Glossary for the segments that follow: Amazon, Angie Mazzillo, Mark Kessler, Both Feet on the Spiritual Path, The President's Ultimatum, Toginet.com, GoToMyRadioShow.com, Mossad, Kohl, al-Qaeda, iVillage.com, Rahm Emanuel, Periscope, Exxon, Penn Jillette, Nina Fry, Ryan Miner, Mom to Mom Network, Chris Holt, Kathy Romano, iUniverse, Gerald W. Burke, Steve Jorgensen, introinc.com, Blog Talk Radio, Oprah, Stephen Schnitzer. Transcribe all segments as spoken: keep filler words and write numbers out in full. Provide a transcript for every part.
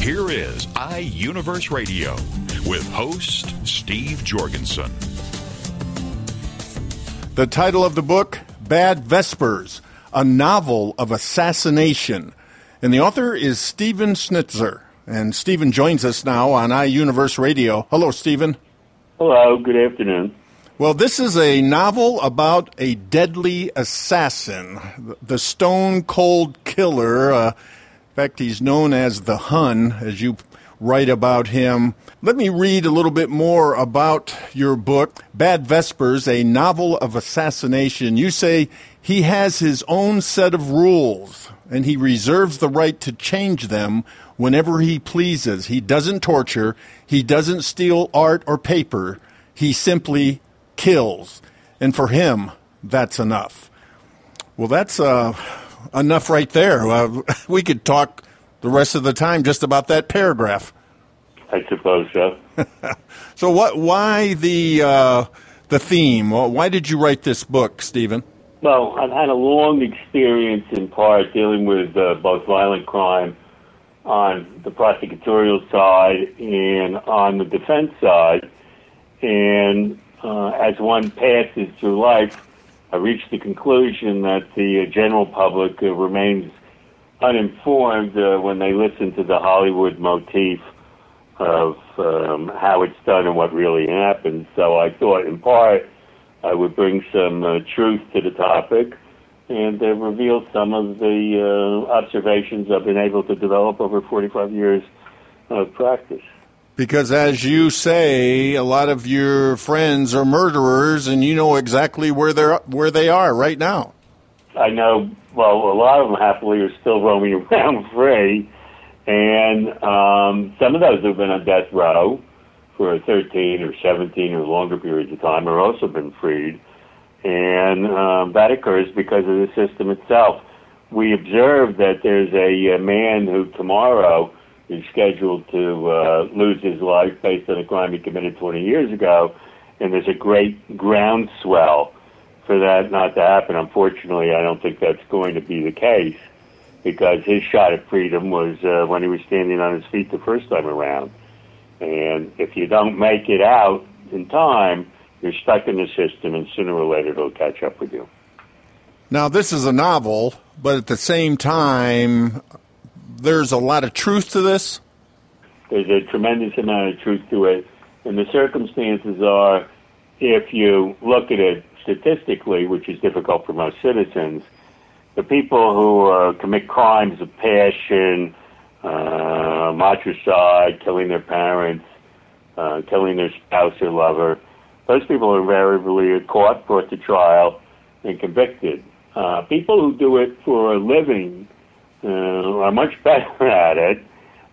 Here is iUniverse Radio with host Steve Jorgensen. The title of the book, Bad Vespers, a novel of assassination. And the author is Stephen Schnitzer. And Stephen joins us now on iUniverse Radio. Hello, Stephen. Hello, good afternoon. Well, this is a novel about a deadly assassin, the stone-cold killer. Uh, in fact, he's known as the Hun, as you write about him. Let me read a little bit more about your book, Bad Vespers, a novel of assassination. You say he has his own set of rules, and he reserves the right to change them whenever he pleases. He doesn't torture. He doesn't steal art or paper. He simply kills, and for him, that's enough. Well, that's uh, enough right there. Uh, we could talk the rest of the time just about that paragraph. I suppose so. So, what? Why the uh, the theme? Why did you write this book, Stephen? Well, I've had a long experience in part dealing with uh, both violent crime on the prosecutorial side and on the defense side, and Uh, as one passes through life, I reached the conclusion that the uh, general public uh, remains uninformed uh, when they listen to the Hollywood motif of um, how it's done and what really happens. So I thought, in part, I would bring some uh, truth to the topic and uh, reveal some of the uh, observations I've been able to develop over forty-five years of practice. Because as you say, a lot of your friends are murderers, and you know exactly where they're where they are right now. I know. Well, a lot of them happily are still roaming around free, and um, some of those who've been on death row for thirteen or seventeen or longer periods of time are also been freed, and um, that occurs because of the system itself. We observe that there's a, a man who tomorrow is scheduled to uh, lose his life based on a crime he committed twenty years ago, and there's a great groundswell for that not to happen. Unfortunately, I don't think that's going to be the case, because his shot at freedom was uh, when he was standing on his feet the first time around. And if you don't make it out in time, you're stuck in the system, and sooner or later it'll catch up with you. Now, this is a novel, but at the same time, there's a lot of truth to this? There's a tremendous amount of truth to it. And the circumstances are, if you look at it statistically, which is difficult for most citizens, the people who uh, commit crimes of passion, uh, matricide, killing their parents, uh, killing their spouse or lover, those people are invariably caught, brought to trial, and convicted. Uh, people who do it for a living Uh, are much better at it,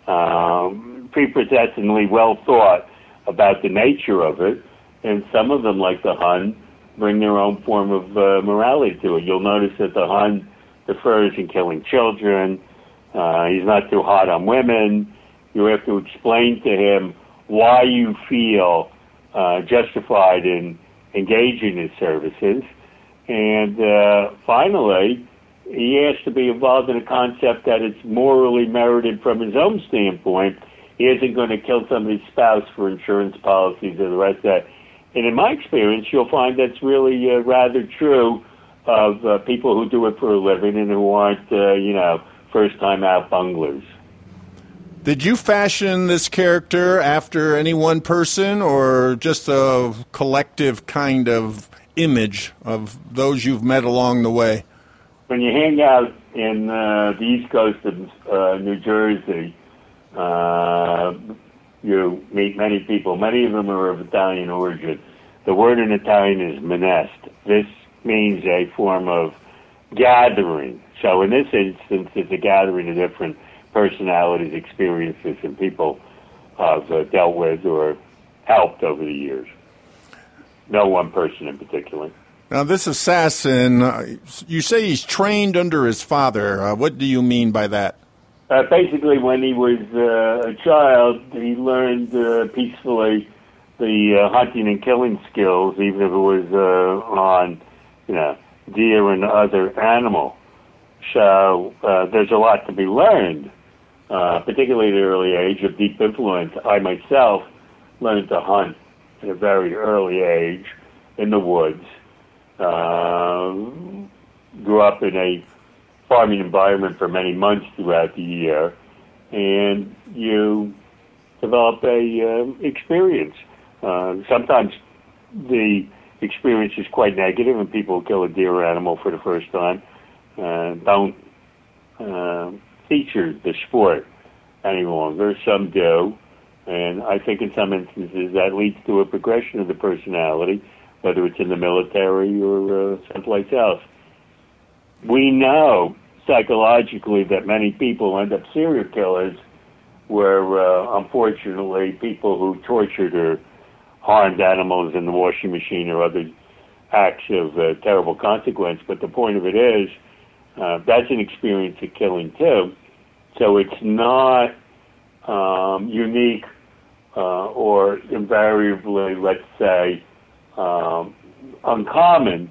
um, prepossessingly well thought about the nature of it, and some of them, like the Hun, bring their own form of uh, morality to it. You'll notice that the Hun defers in killing children. Uh, he's not too hot on women. You have to explain to him why you feel uh, justified in engaging his services. And uh, finally, he has to be involved in a concept that it's morally merited from his own standpoint. He isn't going to kill somebody's spouse for insurance policies or the rest of that. And in my experience, you'll find that's really uh, rather true of uh, people who do it for a living and who aren't, uh, you know, first-time-out bunglers. Did you fashion this character after any one person or just a collective kind of image of those you've met along the way? When you hang out in uh, the east coast of uh, New Jersey, uh, you meet many people. Many of them are of Italian origin. The word in Italian is manest. This means a form of gathering. So in this instance, it's a gathering of different personalities, experiences, and people I've uh, dealt with or helped over the years. No one person in particular. Now, this assassin, uh, you say he's trained under his father. Uh, what do you mean by that? Uh, basically, when he was uh, a child, he learned uh, peacefully the uh, hunting and killing skills, even if it was uh, on, you know, deer and other animal. So uh, there's a lot to be learned, uh, particularly at an early age of deep influence. I myself learned to hunt at a very early age in the woods. Uh, grew up in a farming environment for many months throughout the year, and you develop a uh, experience. Uh, sometimes the experience is quite negative, and people kill a deer or animal for the first time. Uh, don't uh, feature the sport any longer. Some do, and I think in some instances that leads to a progression of the personality, whether it's in the military or uh, someplace else. We know psychologically that many people end up serial killers were, uh, unfortunately, people who tortured or harmed animals in the washing machine or other acts of uh, terrible consequence. But the point of it is, Uh, that's an experience of killing, too. So it's not um, unique uh, or invariably, let's say, um, uncommon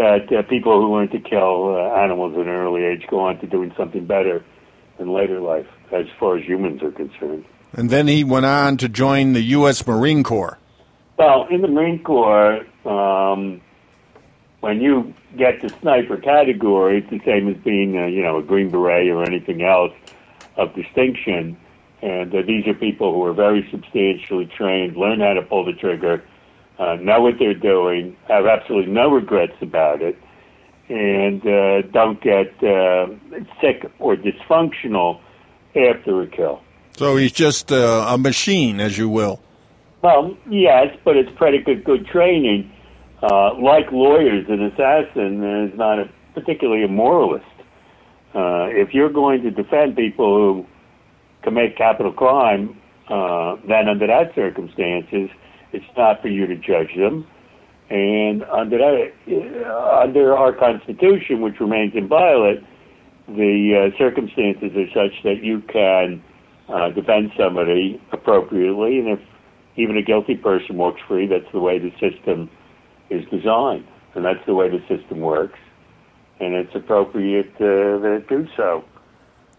that uh, people who learn to kill uh, animals at an early age go on to doing something better in later life, as far as humans are concerned. And then he went on to join the U S Marine Corps. Well, in the Marine Corps, um, when you get the sniper category, it's the same as being, uh, you know, a Green Beret or anything else of distinction. And uh, these are people who are very substantially trained, learn how to pull the trigger, uh, know what they're doing, have absolutely no regrets about it, and uh, don't get uh, sick or dysfunctional after a kill. So he's just uh, a machine, as you will. Well, yes, but it's predicate good training. Uh, like lawyers, an assassin is not a, particularly a moralist. Uh, if you're going to defend people who commit capital crime, uh, then under that circumstances, it's not for you to judge them. And under that, uh, under our Constitution, which remains inviolate, the uh, circumstances are such that you can uh, defend somebody appropriately, and if even a guilty person walks free, that's the way the system is designed, and that's the way the system works, and it's appropriate uh, that it do so.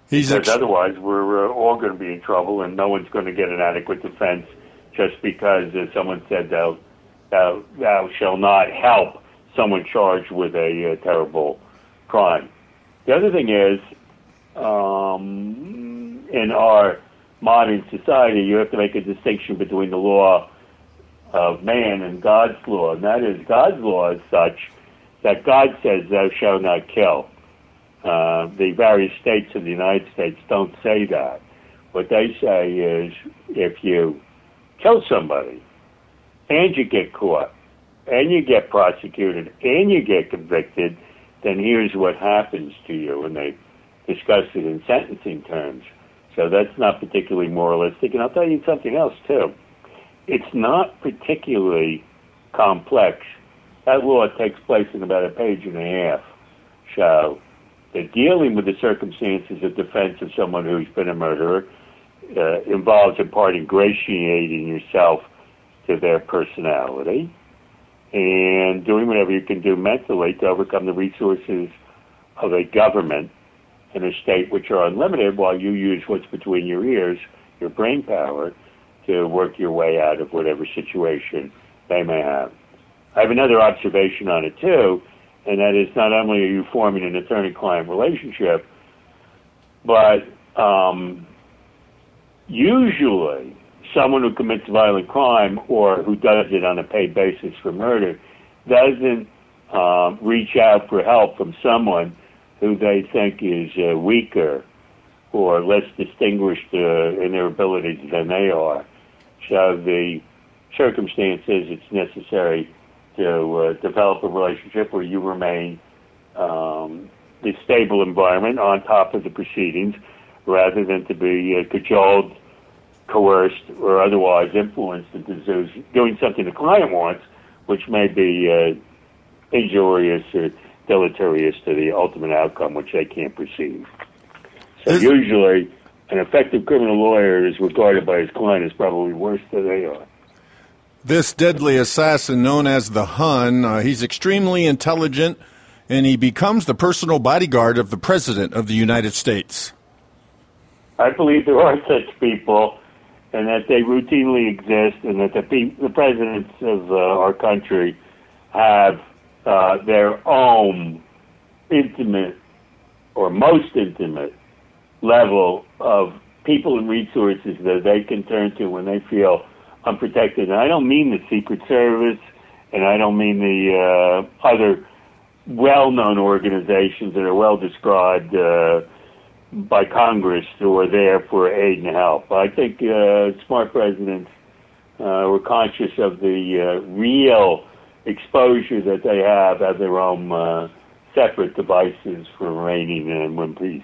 He's because ex- otherwise we're uh, all going to be in trouble, and no one's going to get an adequate defense just because uh, someone said thou, thou, thou shall not help someone charged with a uh, terrible crime. The other thing is, um, in our modern society, you have to make a distinction between the law of man and God's law, and that is God's law is such that God says thou shalt not kill. Uh, the various states of the United States don't say that. What they say is if you kill somebody and you get caught and you get prosecuted and you get convicted, then here's what happens to you, and they discuss it in sentencing terms. So that's not particularly moralistic. And I'll tell you something else, too. It's not particularly complex. That law takes place in about a page and a half. So they're dealing with the circumstances of defense of someone who's been a murderer, uh, involves in part ingratiating yourself to their personality, and doing whatever you can do mentally to overcome the resources of a government and a state which are unlimited while you use what's between your ears, your brain power, to work your way out of whatever situation they may have. I have another observation on it, too, and that is not only are you forming an attorney-client relationship, but um, usually someone who commits violent crime or who does it on a paid basis for murder doesn't um, reach out for help from someone who they think is uh, weaker or less distinguished uh, in their abilities than they are. So the circumstance is it's necessary to uh, develop a relationship where you remain um, the stable environment on top of the proceedings rather than to be uh, cajoled, coerced, or otherwise influenced into doing something the client wants, which may be uh, injurious or deleterious to the ultimate outcome, which they can't perceive. So this, usually, an effective criminal lawyer is regarded by his client as probably worse than they are. This deadly assassin known as the Hun, uh, he's extremely intelligent, and he becomes the personal bodyguard of the President of the United States. I believe there are such people, and that they routinely exist, and that the, pe- the presidents of uh, our country have uh, their own intimate, or most intimate, level of people and resources that they can turn to when they feel unprotected. And I don't mean the Secret Service, and I don't mean the uh, other well-known organizations that are well-described uh, by Congress who are there for aid and help. I think uh, smart presidents uh, were conscious of the uh, real exposure that they have as their own uh, separate devices for reigning in one peace.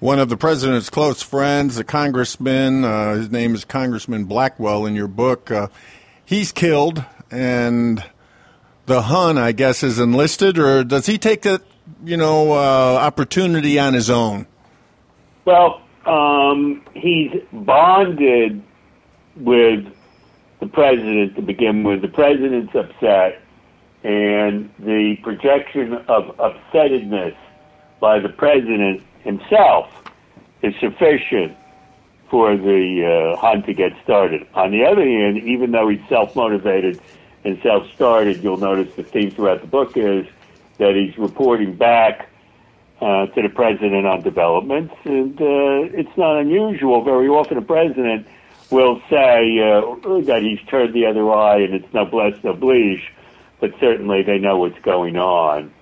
One of the president's close friends, a congressman, uh, his name is Congressman Blackwell in your book, uh, he's killed, and the Hun, I guess, is enlisted, or does he take that, you know, uh, opportunity on his own? Well, um, he's bonded with the president to begin with. The president's upset, and the projection of upsettedness by the president himself is sufficient for the uh, hunt to get started. On the other hand, even though he's self-motivated and self-started, you'll notice the theme throughout the book is that he's reporting back uh, to the president on developments, and uh, it's not unusual. Very often a president will say uh, that he's turned the other eye and it's noblesse oblige, but certainly they know what's going on,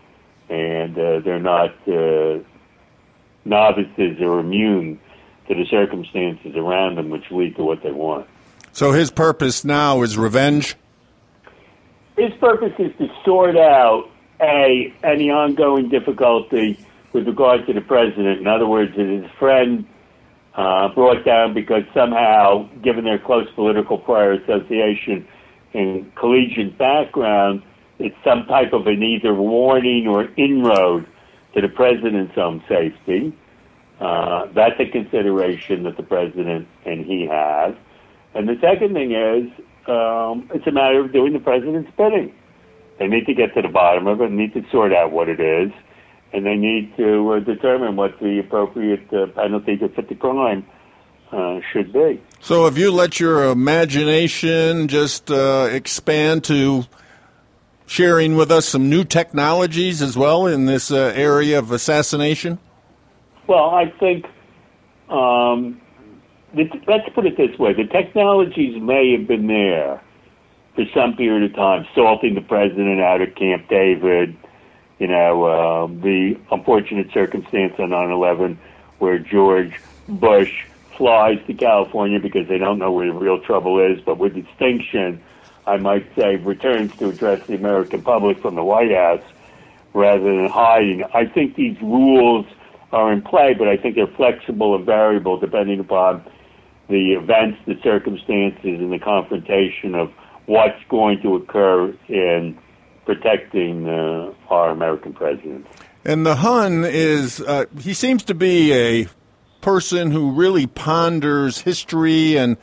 and uh, they're not... Uh, novices are immune to the circumstances around them which lead to what they want. So his purpose now is revenge? His purpose is to sort out, A, any ongoing difficulty with regard to the president. In other words, that his friend uh, brought down because somehow, given their close political prior association and collegiate background, it's some type of an either warning or inroad to the president's own safety. Uh, that's a consideration that the president and he have. And the second thing is, um, it's a matter of doing the president's bidding. They need to get to the bottom of it, they need to sort out what it is, and they need to uh, determine what the appropriate uh, penalty to fit the crime uh, should be. So if you let your imagination just uh, expand to sharing with us some new technologies as well in this uh, area of assassination? Well, I think, um, the, let's put it this way. The technologies may have been there for some period of time, salting the president out of Camp David, you know, uh, the unfortunate circumstance on nine eleven where George Bush flies to California because they don't know where the real trouble is, but with distinction, I might say, returns to address the American public from the White House rather than hiding. I think these rules are in play, but I think they're flexible and variable depending upon the events, the circumstances, and the confrontation of what's going to occur in protecting uh, our American president. And the Hun is, uh, he seems to be a person who really ponders history, and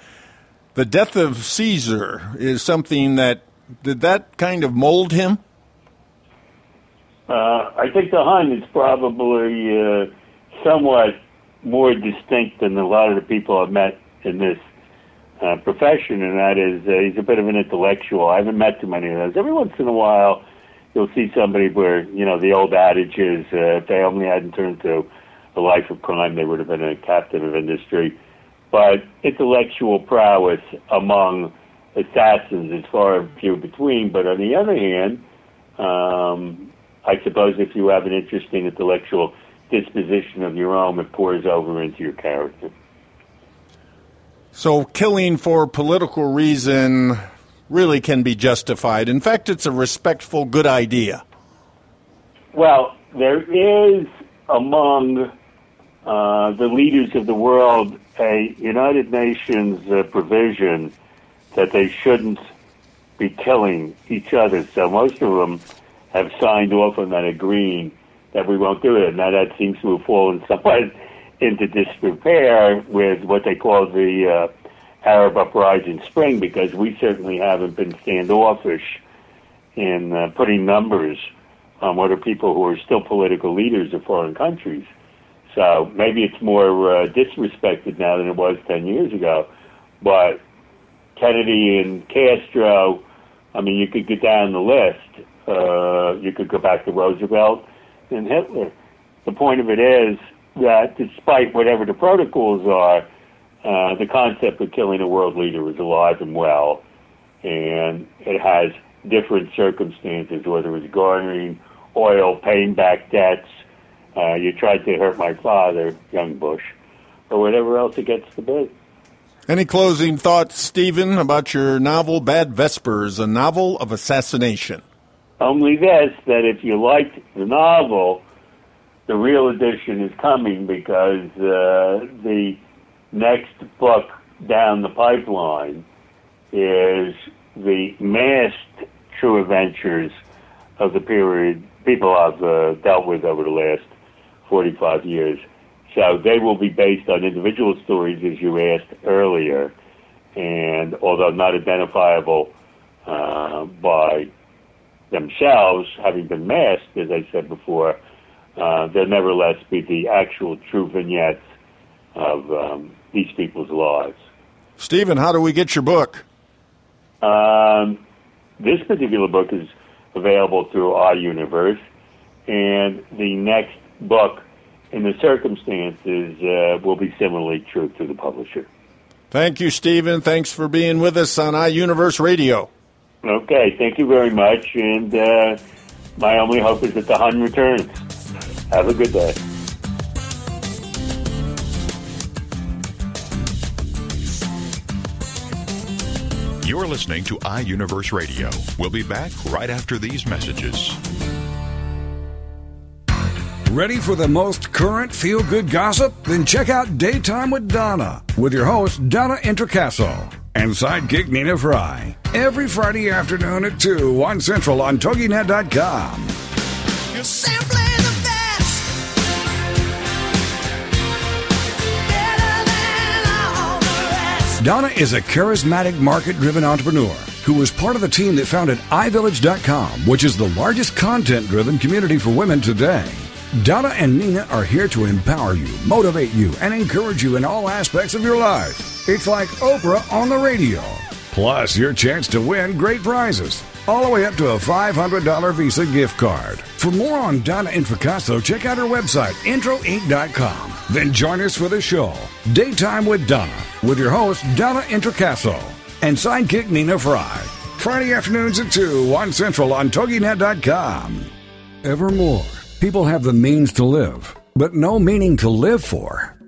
the death of Caesar is something that, did that kind of mold him? Uh, I think the Hun is probably uh, somewhat more distinct than a lot of the people I've met in this uh, profession, and that is uh, he's a bit of an intellectual. I haven't met too many of those. Every once in a while, you'll see somebody where, you know, the old adage is uh, if they only hadn't turned to a life of crime, they would have been a captain of industry. But intellectual prowess among assassins is far and few between. But on the other hand, um, I suppose if you have an interesting intellectual disposition of your own, it pours over into your character. So killing for political reason really can be justified. In fact, it's a respectful, good idea. Well, there is among... uh, the leaders of the world a United Nations uh, provision that they shouldn't be killing each other. So most of them have signed off on that, agreeing that we won't do it. Now that seems to have fallen somewhat into disrepair with what they call the uh, Arab uprising spring, because we certainly haven't been standoffish in uh, putting numbers on what are people who are still political leaders of foreign countries. So maybe it's more uh, disrespected now than it was ten years ago. But Kennedy and Castro, I mean, you could get down the list. Uh, you could go back to Roosevelt and Hitler. The point of it is that despite whatever the protocols are, uh, the concept of killing a world leader is alive and well, and it has different circumstances, whether it's garnering oil, paying back debts, uh, you tried to hurt my father, young Bush, or whatever else it gets to be. Any closing thoughts, Stephen, about your novel, Bad Vespers, a novel of assassination? Only this, that if you liked the novel, the real edition is coming, because uh, the next book down the pipeline is the masked true adventures of the period people I've uh, dealt with over the last forty-five years. So they will be based on individual stories, as you asked earlier, and although not identifiable uh, by themselves, having been masked, as I said before, uh, they'll nevertheless be the actual true vignettes of um, these people's lives. Stephen, how do we get your book? Um, this particular book is available through iUniverse, and the next book in the circumstances uh, will be similarly true to the publisher. Thank you, Stephen. Thanks for being with us on iUniverse Radio. Okay, thank you very much, and uh, my only hope is that the Hun returns. Have a good day. You're listening to iUniverse Radio. We'll be back right after these messages. Ready for the most current feel-good gossip? Then check out Daytime with Donna with your host, Donna Intercastle, and sidekick Nina Fry. Every Friday afternoon at two, one Central on Toginet dot com. You're simply the best. Better than all the rest. Donna is a charismatic, market-driven entrepreneur who was part of the team that founded i Village dot com, which is the largest content-driven community for women today. Donna and Nina are here to empower you, motivate you, and encourage you in all aspects of your life. It's like Oprah on the radio. Plus, your chance to win great prizes, all the way up to a five hundred dollars Visa gift card. For more on Donna Infocasso, check out her website, intro inc dot com. Then join us for the show, Daytime with Donna, with your host, Donna Intercastle, and sidekick Nina Fry. Friday afternoons at two, one Central on Toginet dot com. Evermore. People have the means to live, but no meaning to live for.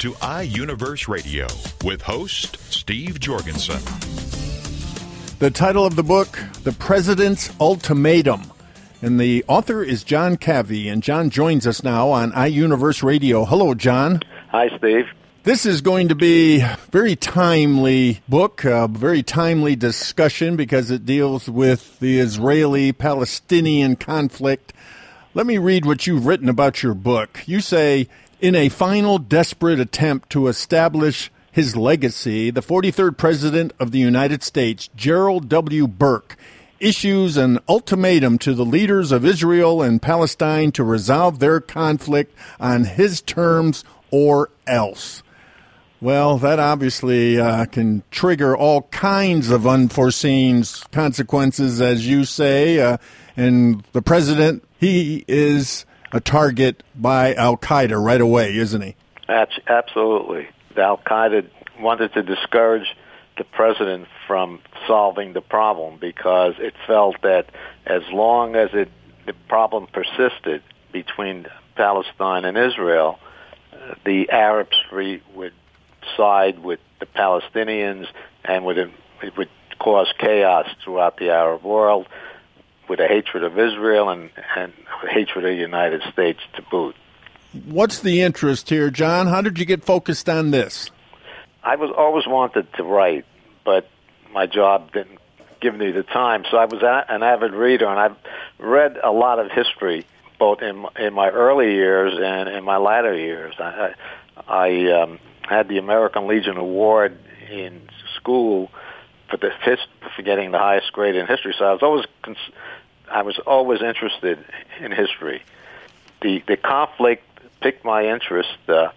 to iUniverse Radio with host Steve Jorgensen. The title of the book, The President's Ultimatum, and the author is John Cavi, and John joins us now on iUniverse Radio. Hello, John. Hi, Steve. This is going to be a very timely book, a very timely discussion, because it deals with the Israeli-Palestinian conflict. Let me read what you've written about your book. You say, in a final desperate attempt to establish his legacy, the forty-third President of the United States, Gerald W. Burke, issues an ultimatum to the leaders of Israel and Palestine to resolve their conflict on his terms or else. Well, that obviously uh, can trigger all kinds of unforeseen consequences, as you say. Uh, and the president, he is a target by al-Qaeda right away, isn't he? That's absolutely. The al-Qaeda wanted to discourage the president from solving the problem because it felt that as long as it, the problem persisted between Palestine and Israel, uh, the Arabs re- would side with the Palestinians and would, it would cause chaos throughout the Arab world with a hatred of Israel and, and hatred of the United States to boot. What's the interest here, John? How did you get focused on this? I was always wanted to write, but my job didn't give me the time. So I was an avid reader, and I've read a lot of history, both in in my early years and in my latter years. I, I um, had the American Legion Award in school for the fifth, for getting the highest grade in history. So I was always I was always interested in history. The the conflict piqued my interest. Uh,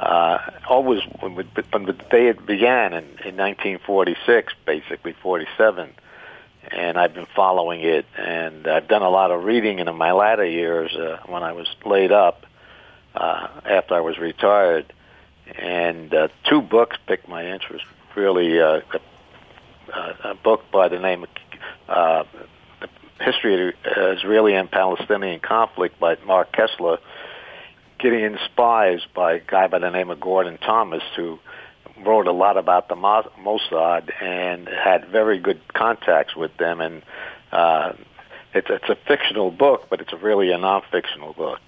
Uh, always when, when the day it began in, in nineteen forty-six, basically forty-seven, and I've been following it, and I've done a lot of reading in my latter years uh, when I was laid up uh, after I was retired, and uh, two books picked my interest, really, uh, a, a book by the name of uh, The History of the Israeli and Palestinian Conflict by Mark Kessler, Gideon Spies by a guy by the name of Gordon Thomas, who wrote a lot about the Mossad and had very good contacts with them. And uh, it's, it's a fictional book, but it's really a non-fictional book.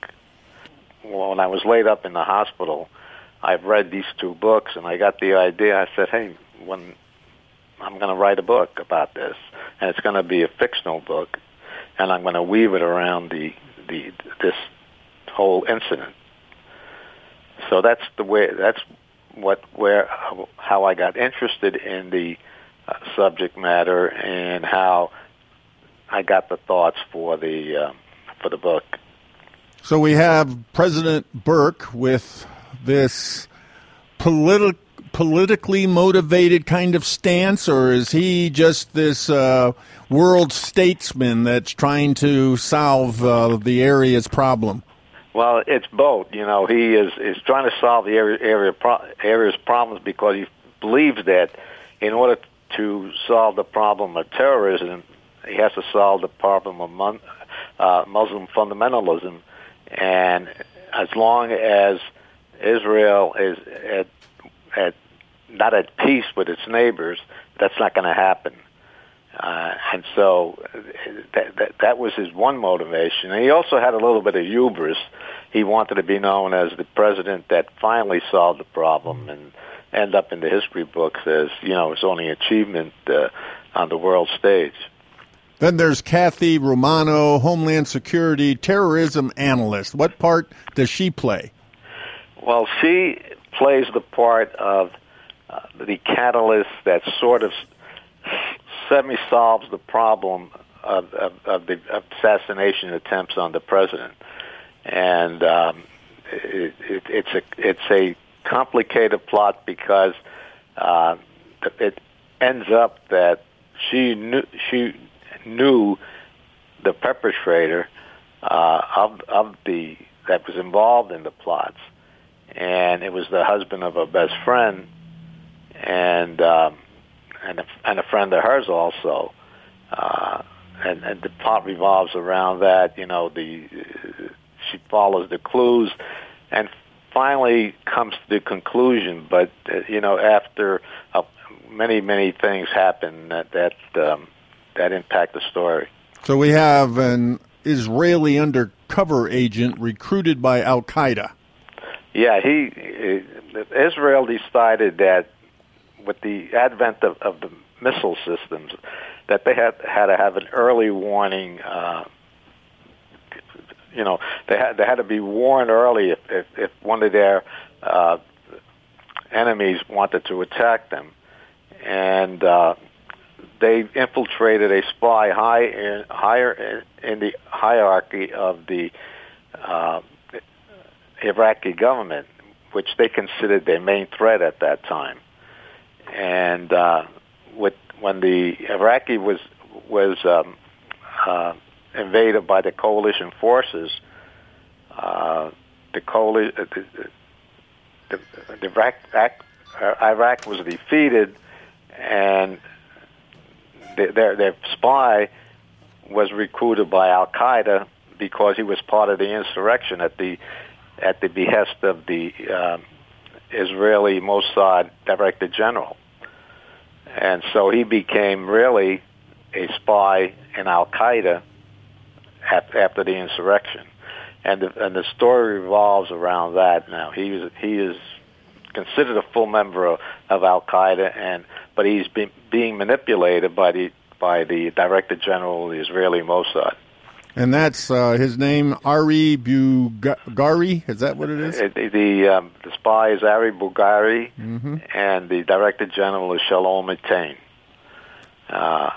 When I was laid up in the hospital, I've read these two books, and I got the idea. I said, hey, when I'm going to write a book about this, and it's going to be a fictional book, and I'm going to weave it around the, the this whole incident. So that's the way. That's what where how I got interested in the uh, subject matter and how I got the thoughts for the uh, for the book. So we have President Burke with this politi- politically motivated kind of stance, or is he just this uh, world statesman that's trying to solve uh, the area's problem? Well, it's both. You know, he is, is trying to solve the area, area pro, area's problems because he believes that in order to solve the problem of terrorism, he has to solve the problem of mon, uh, Muslim fundamentalism. And as long as Israel is at, at not at peace with its neighbors, that's not going to happen. Uh, and so that, that that was his one motivation. And he also had a little bit of hubris. He wanted to be known as the president that finally solved the problem and end up in the history books as, you know, his only achievement uh, on the world stage. Then there's Kathy Romano, Homeland Security terrorism analyst. What part does she play? Well, she plays the part of uh, the catalyst that sort of semi-solves the problem of, of, of the assassination attempts on the president, and um, it, it, it's a it's a complicated plot because uh, it ends up that she knew she knew the perpetrator uh, of of the that was involved in the plots, and it was the husband of her best friend, and. Um, And a, and a friend of hers also, uh, and, and the plot revolves around that. You know, the uh, she follows the clues, and finally comes to the conclusion. But uh, you know, after uh, many many things happen that that um, that impact the story. So we have an Israeli undercover agent recruited by Al Qaeda. Yeah, he uh, Israel decided that. With the advent of, of the missile systems, that they had had to have an early warning. Uh, you know, they had they had to be warned early if if, if one of their uh, enemies wanted to attack them, and uh, they infiltrated a spy high in, higher in the hierarchy of the uh, Iraqi government, which they considered their main threat at that time. And uh, with, when the Iraqi was was um, uh, invaded by the coalition forces, uh, the, coali- uh, the, the, the Iraq, uh, Iraq was defeated, and the, their, their spy was recruited by Al Qaeda because he was part of the insurrection at the at the behest of the uh, Israeli Mossad Director General. And so he became really a spy in Al-Qaeda after the insurrection. And the, and the story revolves around that now. He is, he is considered a full member of, of Al-Qaeda, and but he's been, being manipulated by the, by the Director General of the Israeli Mossad. And that's uh, his name, Ari Bugari? Is that what it is? The, the, um, the spy is Ari Bugari, mm-hmm. and the Director General is Shalom Itain, uh,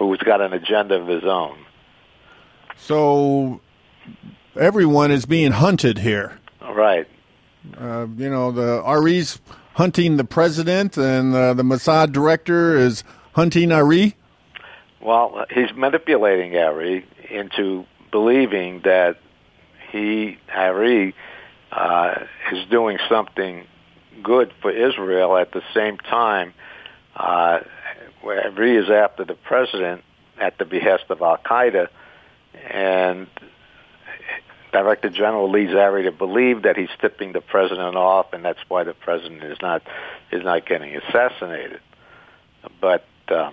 who's got an agenda of his own. So everyone is being hunted here. All right. Uh, you know, the Ari's hunting the president, and uh, the Mossad director is hunting Ari? Well, he's manipulating Ari into believing that he, Ari, uh, is doing something good for Israel. At the same time, uh, Ari is after the president at the behest of Al-Qaeda, and Director General leads Ari to believe that he's tipping the president off, and that's why the president is not is not getting assassinated. But uh,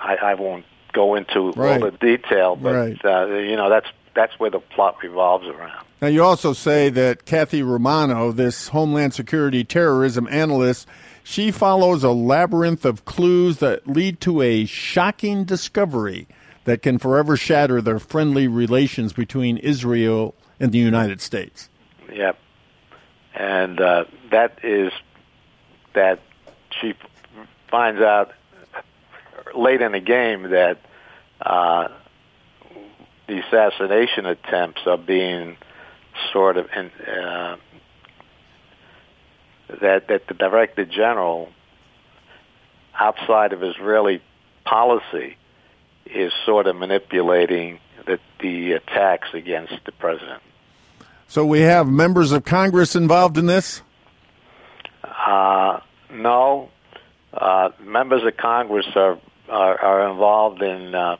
I, I won't go into right. all the detail, but right. uh, you know, that's that's where the plot revolves around. Now, you also say that Kathy Romano, this Homeland Security terrorism analyst, she follows a labyrinth of clues that lead to a shocking discovery that can forever shatter the friendly relations between Israel and the United States. Yep, and uh, that is that she finds out late in the game that uh, the assassination attempts are being sort of, in, uh, that that the Director General, outside of Israeli policy, is sort of manipulating the, the attacks against the president. So we have members of Congress involved in this? Uh, no. Uh, members of Congress are Are, are involved in uh,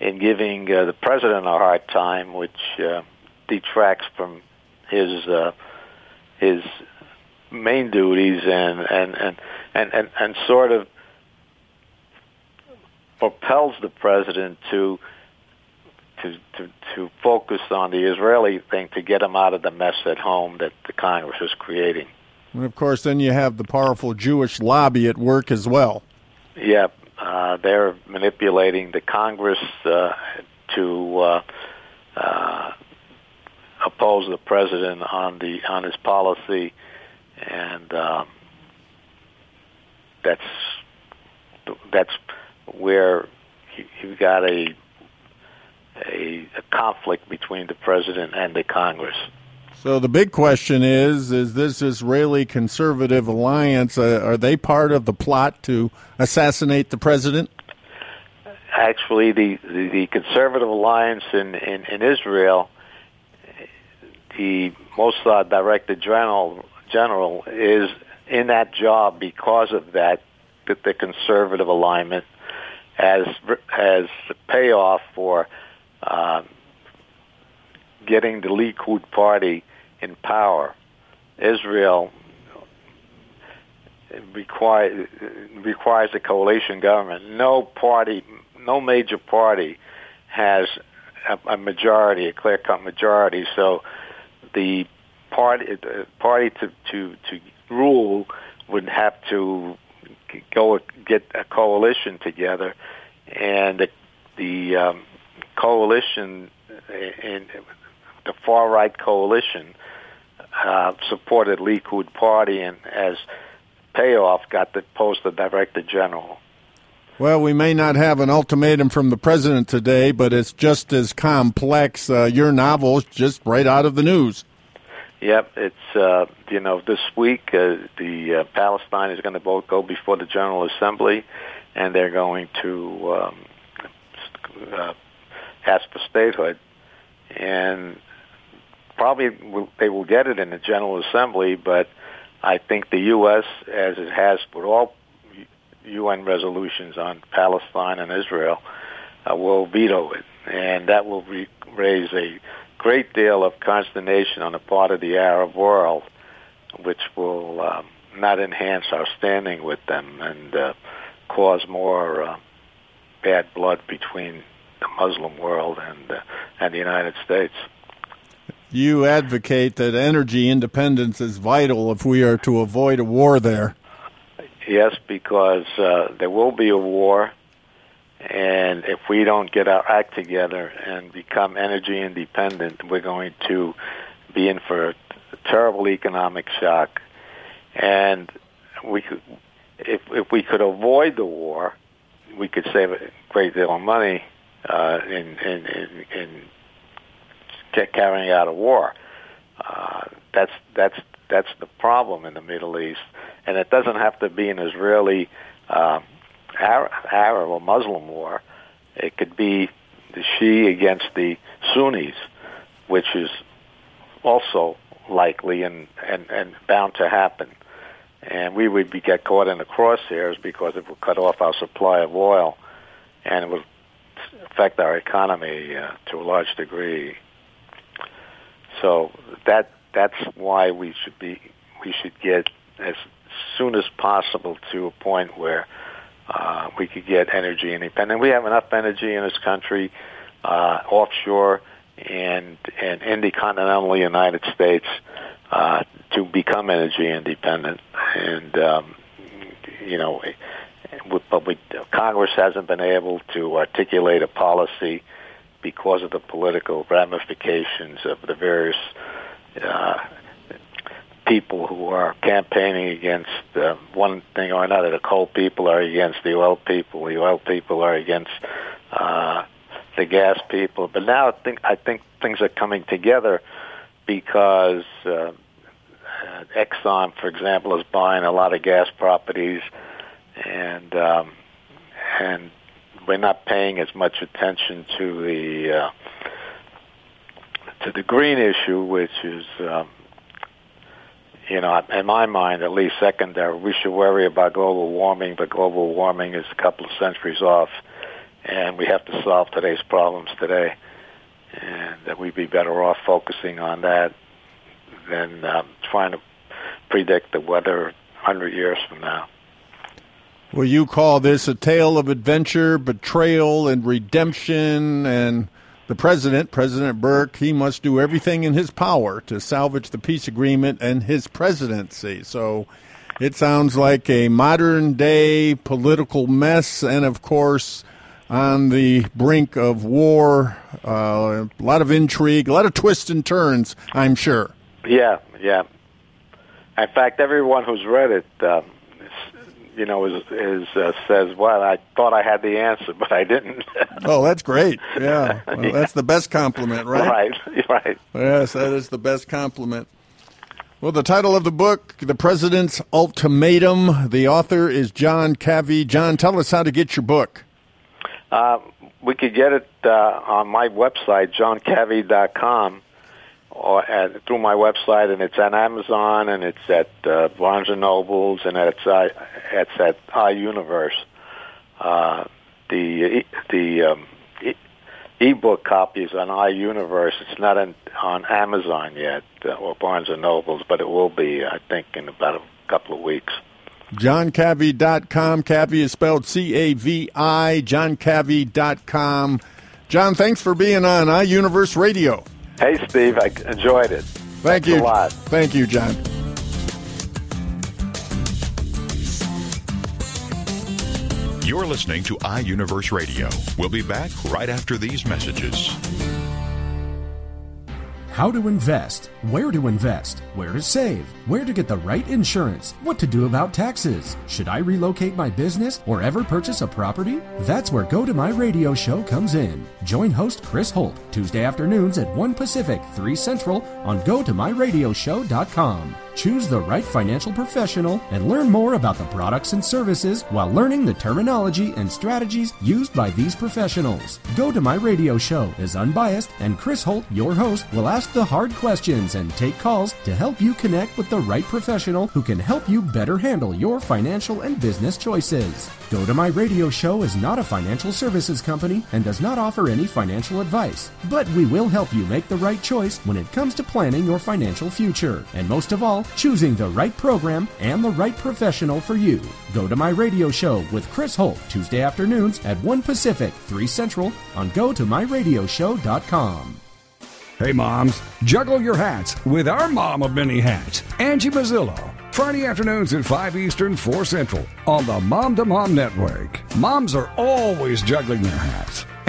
in giving uh, the president a hard time, which uh, detracts from his uh, his main duties and and, and, and, and and sort of propels the president to to to to focus on the Israeli thing to get him out of the mess at home that the Congress is creating. And of course, then you have the powerful Jewish lobby at work as well. Yeah. Uh, they're manipulating the Congress uh, to uh, uh, oppose the president on the on his policy, and um, that's that's where you've got a, a a conflict between the president and the Congress. So the big question is, is this Israeli conservative alliance, uh, are they part of the plot to assassinate the president? Actually, the, the, the conservative alliance in, in, in Israel, the Mossad Director General, General is in that job because of that, that the conservative alignment as, as a payoff for uh, getting the Likud party in power. Israel require, requires a coalition government. No party, no major party has a, a majority, a clear-cut majority. So the party, the party to, to, to rule would have to go get a coalition together, and the, the um, coalition in the far-right coalition uh, supported Likud party, and as payoff got the post of director general. Well, we may not have an ultimatum from the president today, but it's just as complex. Uh, your novel's just right out of the news. Yep, it's, uh, you know, this week uh, the uh, Palestine is going to both go before the General Assembly, and they're going to um, uh, ask for statehood. And probably they will get it in the General Assembly, but I think the U S, as it has with all U N resolutions on Palestine and Israel, uh, will veto it. And that will re- raise a great deal of consternation on the part of the Arab world, which will um, not enhance our standing with them and uh, cause more uh, bad blood between the Muslim world and, uh, and the United States. You advocate that energy independence is vital if we are to avoid a war there. Yes, because uh, there will be a war, and if we don't get our act together and become energy independent, we're going to be in for a terrible economic shock. And we could, if, if we could avoid the war, we could save a great deal of money uh, in, in, in, in carrying out a war. Uh, that's that's that's the problem in the Middle East, and it doesn't have to be an Israeli, uh, Arab or Muslim war. It could be the Shia against the Sunnis, which is also likely and, and, and bound to happen. And we would be get caught in the crosshairs because it would cut off our supply of oil, and it would affect our economy uh, to a large degree. So that that's why we should be we should get as soon as possible to a point where uh, we could get energy independent. We have enough energy in this country, uh, offshore and and in the continental United States, uh, to become energy independent. And um, you know, but we, Congress hasn't been able to articulate a policy because of the political ramifications of the various uh, people who are campaigning against uh, one thing or another. The coal people are against the oil people. The oil people are against uh, the gas people. But now I think, I think things are coming together because uh, Exxon, for example, is buying a lot of gas properties, and um, and we're not paying as much attention to the uh, to the green issue, which is, um, you know, in my mind at least, secondary. We should worry about global warming, but global warming is a couple of centuries off, and we have to solve today's problems today. And that we'd be better off focusing on that than um, trying to predict the weather one hundred years from now. Well, you call this a tale of adventure, betrayal, and redemption, and the president, President Burke, he must do everything in his power to salvage the peace agreement and his presidency. So it sounds like a modern-day political mess, and, of course, on the brink of war, uh, a lot of intrigue, a lot of twists and turns, I'm sure. Yeah, yeah. In fact, everyone who's read it... Uh you know, is, is uh, says, well, I thought I had the answer, but I didn't. Oh, that's great. Yeah. Well, yeah. That's the best compliment, right? Right, right. Yes, that is the best compliment. Well, the title of the book, The President's Ultimatum. The author is John Cavi. John, tell us how to get your book. Uh, we could get it uh, on my website, john cavi dot com, or at, through my website, and it's on Amazon, and it's at uh, Barnes and Noble's, and it's, uh, it's at iUniverse. Uh, the the um, e- e-book copy is on iUniverse. It's not in, on Amazon yet uh, or Barnes and Noble's, but it will be, I think, in about a couple of weeks. john cavi dot com. Cavi is spelled C A V I, john cavi dot com. John, thanks for being on iUniverse Radio. Hey, Steve, I enjoyed it. Thank Thanks you. A lot. Thank you, John. You're listening to iUniverse Radio. We'll be back right after these messages. how to invest, where to invest, where to save, where to get the right insurance, what to do about taxes, should I relocate my business or ever purchase a property? That's where Go To My Radio Show comes in. Join host Chris Holt, Tuesday afternoons at one Pacific, three Central on Go To My Radio Show dot com. Choose the right financial professional and learn more about the products and services while learning the terminology and strategies used by these professionals. Go To My Radio Show is unbiased, and Chris Holt, your host, will ask the hard questions and take calls to help you connect with the right professional who can help you better handle your financial and business choices. Go To My Radio Show is not a financial services company and does not offer any financial advice, but we will help you make the right choice when it comes to planning your financial future, and most of all, choosing the right program and the right professional for you. Go To My Radio Show with Chris Holt, Tuesday afternoons at one Pacific, three Central on Go To My Radio Show dot com. Hey moms, juggle your hats with our mom of many hats, Angie Mazzillo. Friday afternoons at five Eastern, four Central on the Mom to Mom Network. Moms are always juggling their hats.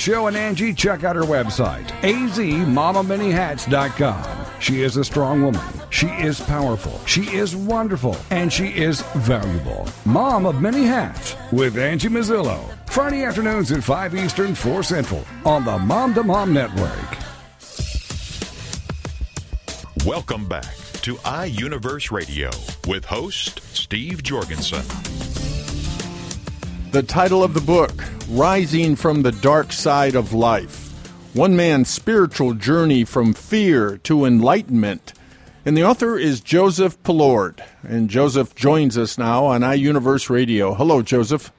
show and Angie, check out her website, A Z mama mini hats dot com. She is a strong woman. She is powerful. She is wonderful. And she is valuable. Mom of Many Hats with Angie Mazzillo. Friday afternoons at five Eastern, four Central on the Mom to Mom Network. Welcome back to iUniverse Radio with host Steve Jorgensen. The title of the book, Rising from the Dark Side of Life, One Man's Spiritual Journey from Fear to Enlightenment. And the author is Joseph Plourde. And Joseph joins us now on iUniverse Radio. Hello, Joseph.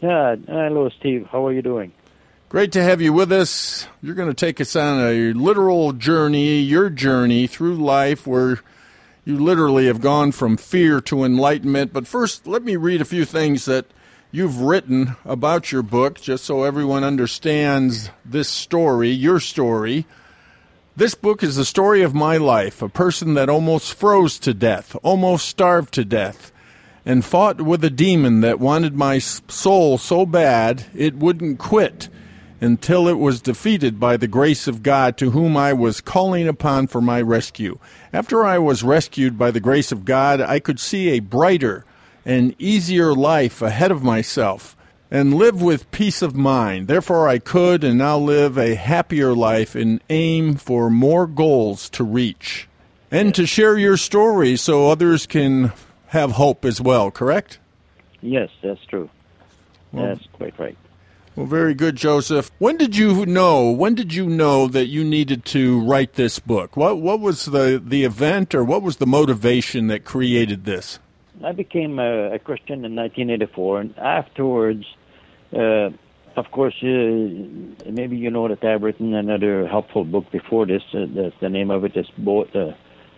Yeah, hello, Steve. How are you doing? Great to have you with us. You're going to take us on a literal journey, your journey through life where you literally have gone from fear to enlightenment. But first, let me read a few things that you've written about your book, just so everyone understands this story, your story. This book is the story of my life, a person that almost froze to death, almost starved to death, and fought with a demon that wanted my soul so bad it wouldn't quit until it was defeated by the grace of God, to whom I was calling upon for my rescue. After I was rescued by the grace of God, I could see a brighter an easier life ahead of myself and live with peace of mind. Therefore, I could and now live a happier life and aim for more goals to reach and to share your story so others can have hope as well, correct? Yes, that's true. Well, that's quite right. Well, very good, Joseph. When did you know, when did you know that you needed to write this book? What what was the, the event or what was the motivation that created this? I became a, a Christian in nineteen eighty-four, and afterwards, uh, of course, uh, maybe you know that I've written another helpful book before this. Uh, that's the name of it is Both uh,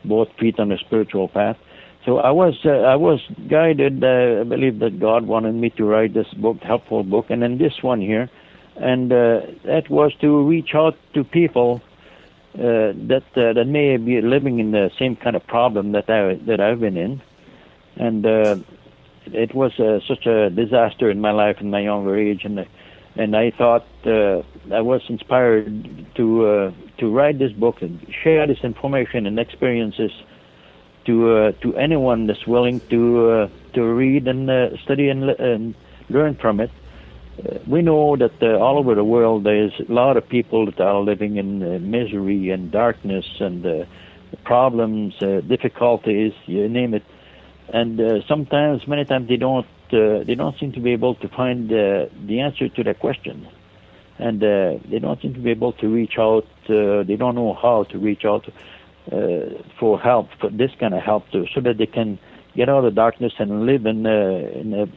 Both Feet on the Spiritual Path. So I was uh, I was guided. Uh, I believe that God wanted me to write this book, helpful book, and then this one here, and uh, that was to reach out to people uh, that uh, that may be living in the same kind of problem that I that I've been in. And uh, it was uh, such a disaster in my life in my younger age, and and I thought uh, I was inspired to uh, to write this book and share this information and experiences to uh, to anyone that's willing to uh, to read and uh, study and, le- and learn from it. Uh, we know that uh, all over the world there's a lot of people that are living in uh, misery and darkness and uh, problems, uh, difficulties, you name it. And uh, sometimes, many times, they don't uh, they don't seem to be able to find uh, the answer to their question, and uh, they don't seem to be able to reach out. Uh, they don't know how to reach out uh, for help, for this kind of help, to, so that they can get out of darkness and live in uh, in a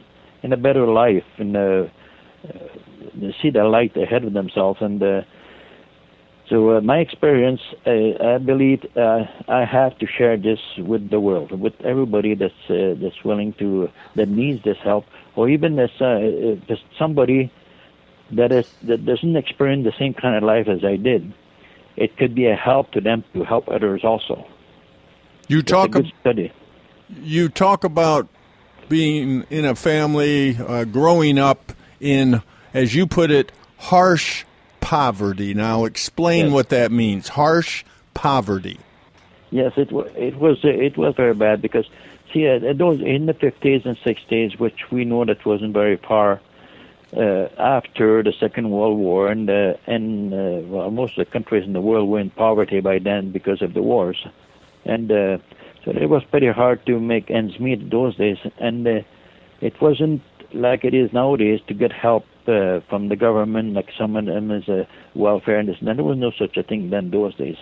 in a better life and uh, uh, see the light ahead of themselves. And uh, So uh, my experience, uh, I believe uh, I have to share this with the world, with everybody that's uh, that's willing to, that needs this help, or even as uh, somebody that is that doesn't experience the same kind of life as I did. It could be a help to them to help others also. You talk ab- study. You talk about being in a family, uh, growing up in, as you put it, harsh poverty. Now, explain yes. what that means. Harsh poverty. Yes, it was. It was. It was very bad because, see, uh, those in the fifties and sixties, which we know that wasn't very far uh, after the Second World War, and uh, and uh, well, most of the countries in the world were in poverty by then because of the wars, and uh, so it was pretty hard to make ends meet those days, and uh, it wasn't like it is nowadays to get help Uh, from the government, like some of them as a welfare and this and that. There was no such a thing then those days,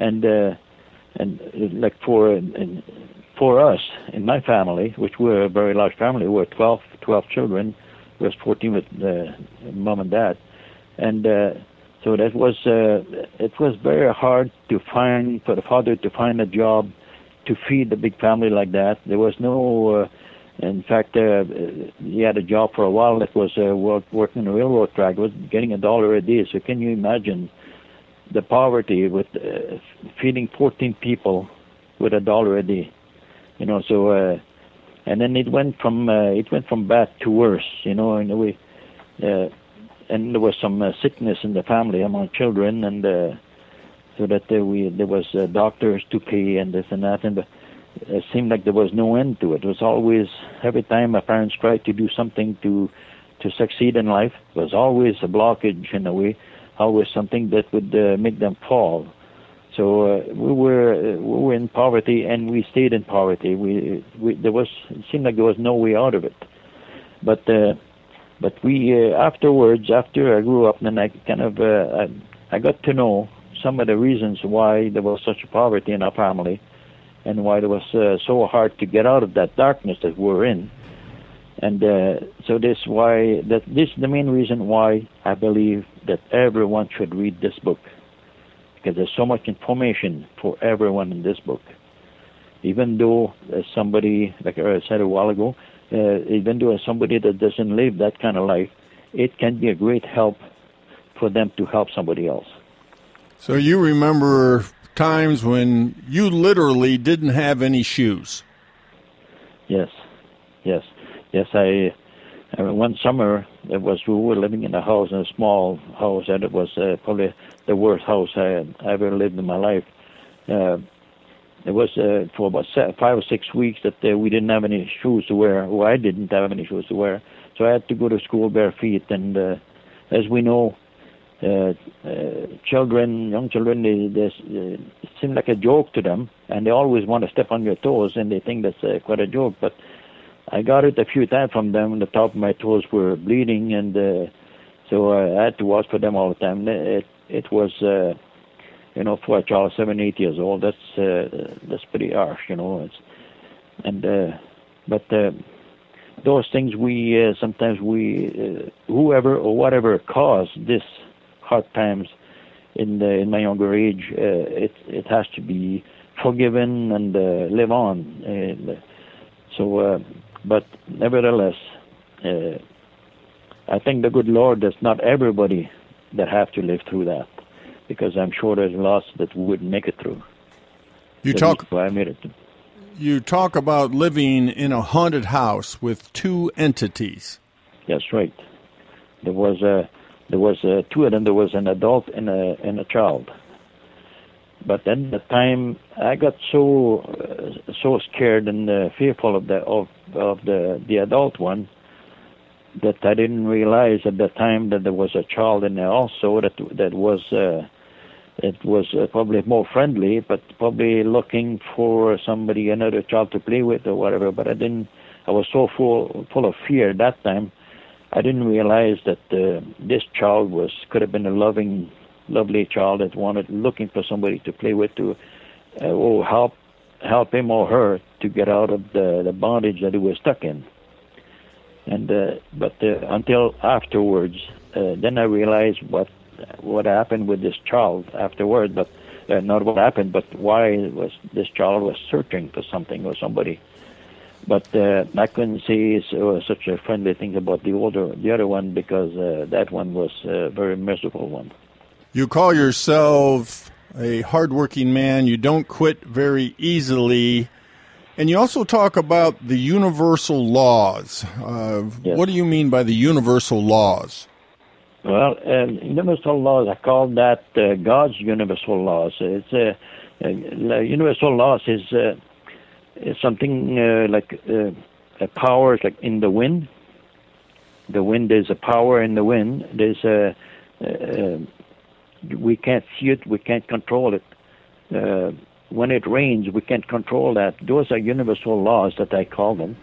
and uh, and uh, like for and for us in my family, which we're a very large family, we're twelve, twelve children, we was fourteen with uh, mom and dad, and uh, so that was uh, it was very hard to find for the father to find a job to feed a big family like that. There was no. Uh, In fact, uh, he had a job for a while that was uh, working on a railroad track, was getting a dollar a day. So can you imagine the poverty with uh, feeding fourteen people with a dollar a day? You know, so uh, and then it went from uh, it went from bad to worse. You know, in a way, uh, and there was some uh, sickness in the family among children, and uh, so that uh, we there was uh, doctors to pay and this and that and. The, It seemed like there was no end to it. It was always, every time my parents tried to do something to to succeed in life, there was always a blockage in a way, always something that would uh, make them fall. So uh, we were uh, we were in poverty, and we stayed in poverty. We, we there was it seemed like there was no way out of it. But uh, but we uh, afterwards, after I grew up, then I kind of uh, I, I got to know some of the reasons why there was such poverty in our family. And why it was uh, so hard to get out of that darkness that we're in, and uh, so this why that this is the main reason why I believe that everyone should read this book, because there's so much information for everyone in this book. Even though uh, somebody, like I said a while ago, uh, even though somebody that doesn't live that kind of life, it can be a great help for them to help somebody else. So you remember times when you literally didn't have any shoes. Yes, yes, yes. I, I mean, one summer it was we were living in a house, in a small house, and it was uh, probably the worst house I had ever lived in my life. Uh, it was uh, for about five or six weeks that uh, we didn't have any shoes to wear. Well, I didn't have any shoes to wear, so I had to go to school bare feet. And uh, as we know. Uh, uh, children, young children, they, they, uh, it seems like a joke to them, and they always want to step on your toes, and they think that's uh, quite a joke. But I got it a few times from them, and the top of my toes were bleeding, and uh, so I had to watch for them all the time. It it was, uh, you know, for a child seven, eight years old, that's uh, that's pretty harsh, you know. It's, and uh, but uh, those things we uh, sometimes we uh, whoever or whatever caused this. Hard times in the, in my younger age, uh, it it has to be forgiven and uh, live on. And so, uh, but nevertheless, uh, I thank the good Lord that's not everybody that have to live through that, because I'm sure there's lots that wouldn't make it through. You talk. I made it. You talk about living in a haunted house with two entities. That's right. There was a. There was uh, two of them. There was an adult and a and a child. But then the time I got so uh, so scared and uh, fearful of the of of the the adult one that I didn't realize at the time that there was a child in there also that that was uh, it was uh, probably more friendly, but probably looking for somebody another child to play with or whatever. But I didn't. I was so full full of fear that time. I didn't realize that uh, this child was could have been a loving, lovely child that wanted looking for somebody to play with to uh, or help help him or her to get out of the, the bondage that he was stuck in. And uh, but uh, until afterwards, uh, then I realized what what happened with this child afterward, but uh, not what happened, but why was this child was searching for something or somebody. But uh, I couldn't say it's uh, such a friendly thing about the older, the other one, because uh, that one was a very merciful one. You call yourself a hardworking man. You don't quit very easily. And you also talk about the universal laws. Uh, yes. What do you mean by the universal laws? Well, uh, universal laws, I call that uh, God's universal laws. It's uh, uh, universal laws is... Uh, It's something uh, like uh, a power, like in the wind. The wind, there's a power in the wind. There's a, uh, uh, we can't see it, we can't control it. Uh, when it rains, we can't control that. Those are universal laws that I call them.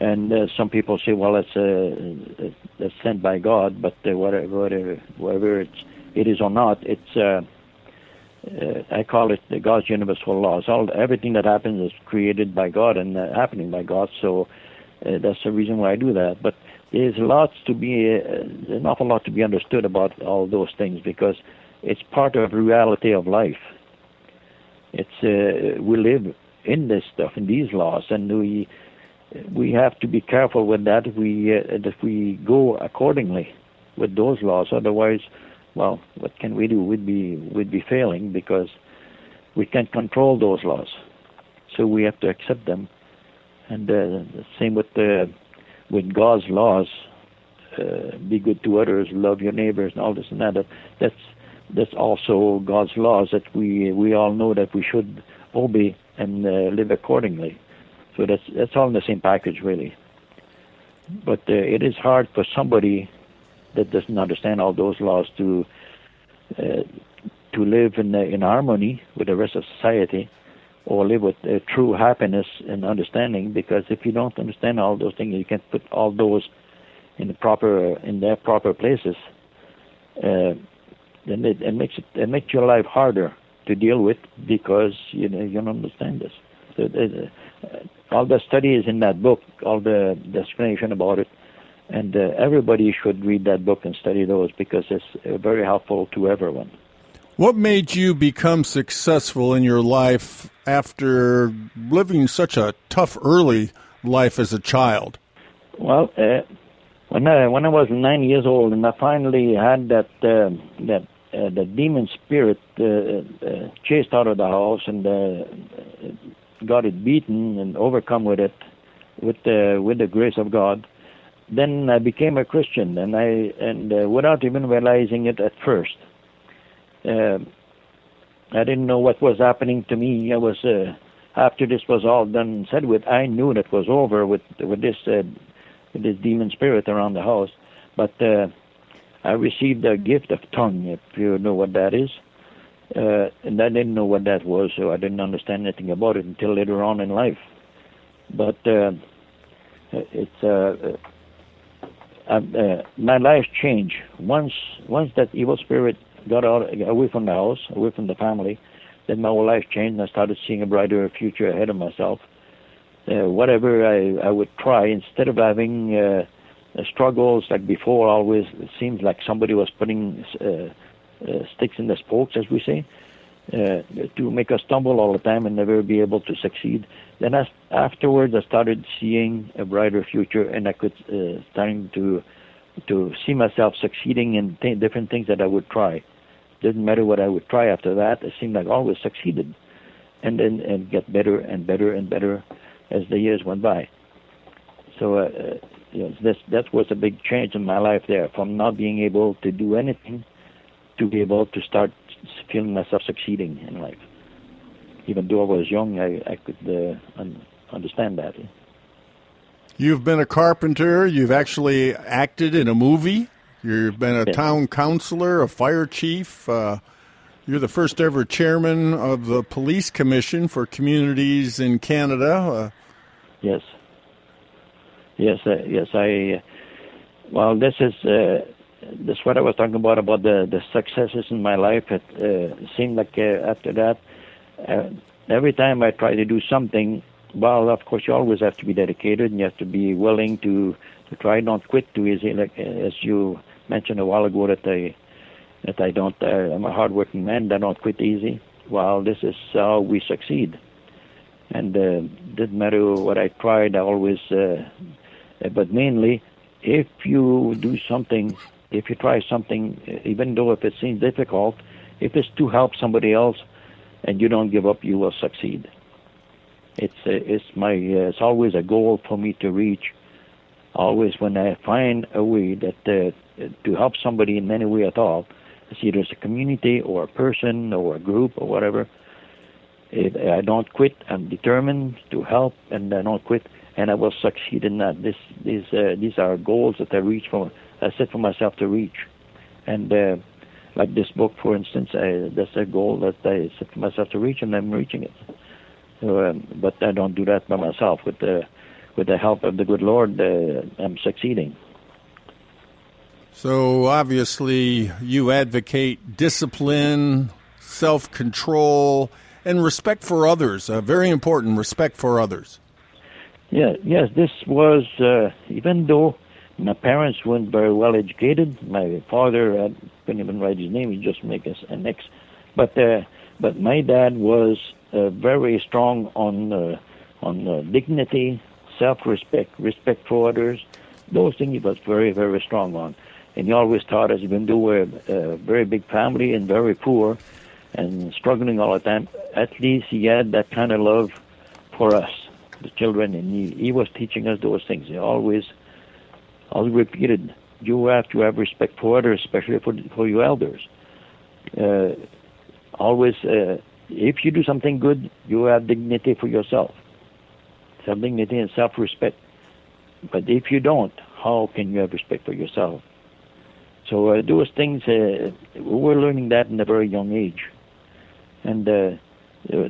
And uh, some people say, well, it's, uh, it's sent by God, but uh, whatever, whatever, whether it's, it is or not, it's. Uh, Uh, I call it the God's universal laws. All everything that happens is created by God and uh, happening by God. So uh, that's the reason why I do that. But there's lots to be, uh, an awful lot to be understood about all those things, because it's part of the reality of life. It's uh, we live in this stuff, in these laws, and we we have to be careful with that. We uh, that we go accordingly with those laws, otherwise. Well, what can we do? We'd be, we'd be failing, because we can't control those laws. So we have to accept them. And uh, the same with, uh, with God's laws. Uh, be good to others, love your neighbors, and all this and that. That's, that's also God's laws that we, we all know that we should obey and uh, live accordingly. So that's, that's all in the same package, really. But uh, it is hard for somebody that doesn't understand all those laws to uh, to live in uh, in harmony with the rest of society, or live with uh, true happiness and understanding. Because if you don't understand all those things, you can't put all those in the proper in their proper places. Uh, then it, it makes it, it makes your life harder to deal with, because you know, you don't understand this. So, uh, all the study is in that book. All the, the explanation about it. And uh, everybody should read that book and study those, because it's uh, very helpful to everyone. What made you become successful in your life after living such a tough early life as a child? Well, uh, when I when I was nine years old, and I finally had that uh, that uh, the demon spirit uh, uh, chased out of the house, and uh, got it beaten and overcome with it, with uh, with the grace of God. Then I became a Christian, and I and uh, without even realizing it at first, uh, I didn't know what was happening to me. I was uh, after this was all done and said with, I knew that was over with with this uh, with this demon spirit around the house. But uh, I received a gift of tongue, if you know what that is, uh, and I didn't know what that was, so I didn't understand anything about it until later on in life. But uh, it's uh, Uh, my life changed once. Once that evil spirit got out, away from the house, away from the family, then my whole life changed, and I started seeing a brighter future ahead of myself. Uh, whatever I, I would try, instead of having uh, struggles like before, always it seems like somebody was putting uh, uh, sticks in the spokes, as we say, uh, to make us stumble all the time and never be able to succeed. Then I, afterwards, I started seeing a brighter future, and I could uh, starting to to see myself succeeding in th- different things that I would try. Didn't matter what I would try after that. It seemed like I always succeeded, and then and, and get better and better and better as the years went by. So uh, yes, this, that was a big change in my life there, from not being able to do anything to be able to start feeling myself succeeding in life. Even though I was young, I, I could uh, un- understand that. You've been a carpenter. You've actually acted in a movie. You've been a yes. town councilor, a fire chief. Uh, you're the first ever chairman of the Police Commission for Communities in Canada. Uh, yes. Yes, uh, yes. I. Uh, well, this is... Uh, That's what I was talking about, about the, the successes in my life. It uh, seemed like uh, after that, uh, every time I try to do something, well, of course, you always have to be dedicated, and you have to be willing to, to try, not quit too easy, like uh, as you mentioned a while ago, that I, that I don't, uh, I'm a hardworking man, that I don't quit easy. Well, this is how we succeed. And uh, didn't matter what I tried, I always, uh, but mainly, if you do something, if you try something, even though if it seems difficult, if it's to help somebody else and you don't give up, you will succeed. It's, uh, it's, my, uh, it's always a goal for me to reach. Always when I find a way that uh, to help somebody in any way at all, it's either it's a community or a person or a group or whatever, it, I don't quit. I'm determined to help, and I don't quit, and I will succeed in that. This, these, uh, these are goals that I reach for. I set for myself to reach, and uh, like this book, for instance, I, that's a goal that I set for myself to reach, and I'm reaching it. So, um, but I don't do that by myself. With the with the help of the good Lord, uh, I'm succeeding. So obviously, you advocate discipline, self-control, and respect for others. Uh, very important, respect for others. Yeah, yes. This was uh, even though my parents weren't very well educated. My father, I couldn't even write his name. He just make us an X. But uh, but my dad was uh, very strong on uh, on uh, dignity, self-respect, respect for others. Those things he was very very strong on. And he always taught us, even though we're a very big family and very poor and struggling all the time, at least he had that kind of love for us, the children, and he, he was teaching us those things. He always. I'll repeat it. You have to have respect for others, especially for for your elders. Uh, always, uh, if you do something good, you have dignity for yourself, self dignity and self respect. But if you don't, how can you have respect for yourself? So uh, those things, uh, we were learning that in a very young age, and uh,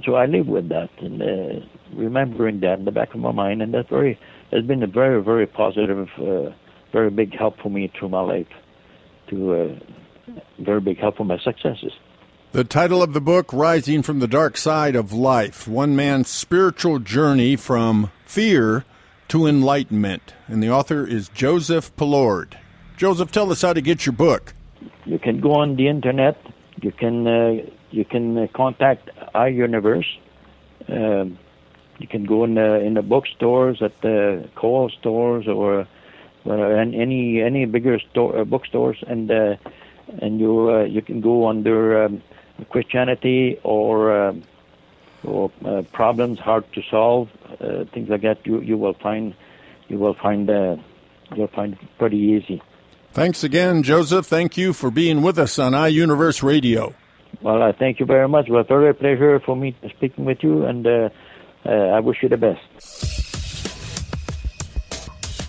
so I live with that and uh, remembering that in the back of my mind, and that's very has been a very very positive. Uh, Very big help for me through my life, to uh, very big help for my successes. The title of the book, Rising from the Dark Side of Life, One Man's Spiritual Journey from Fear to Enlightenment. And the author is Joseph Plourde. Joseph, tell us how to get your book. You can go on the Internet. You can uh, you can uh, contact iUniverse. Uh, you can go in the, in the bookstores, at the Kohl stores, or... Well, and any any bigger store, uh, bookstores, and uh, and you uh, you can go under um, Christianity or um, or uh, problems hard to solve, uh, things like that. You you will find you will find uh, you'll find pretty easy. Thanks again, Joseph. Thank you for being with us on iUniverse Radio. Well, uh, thank you very much. It was a real pleasure for me speaking with you, and uh, uh, I wish you the best.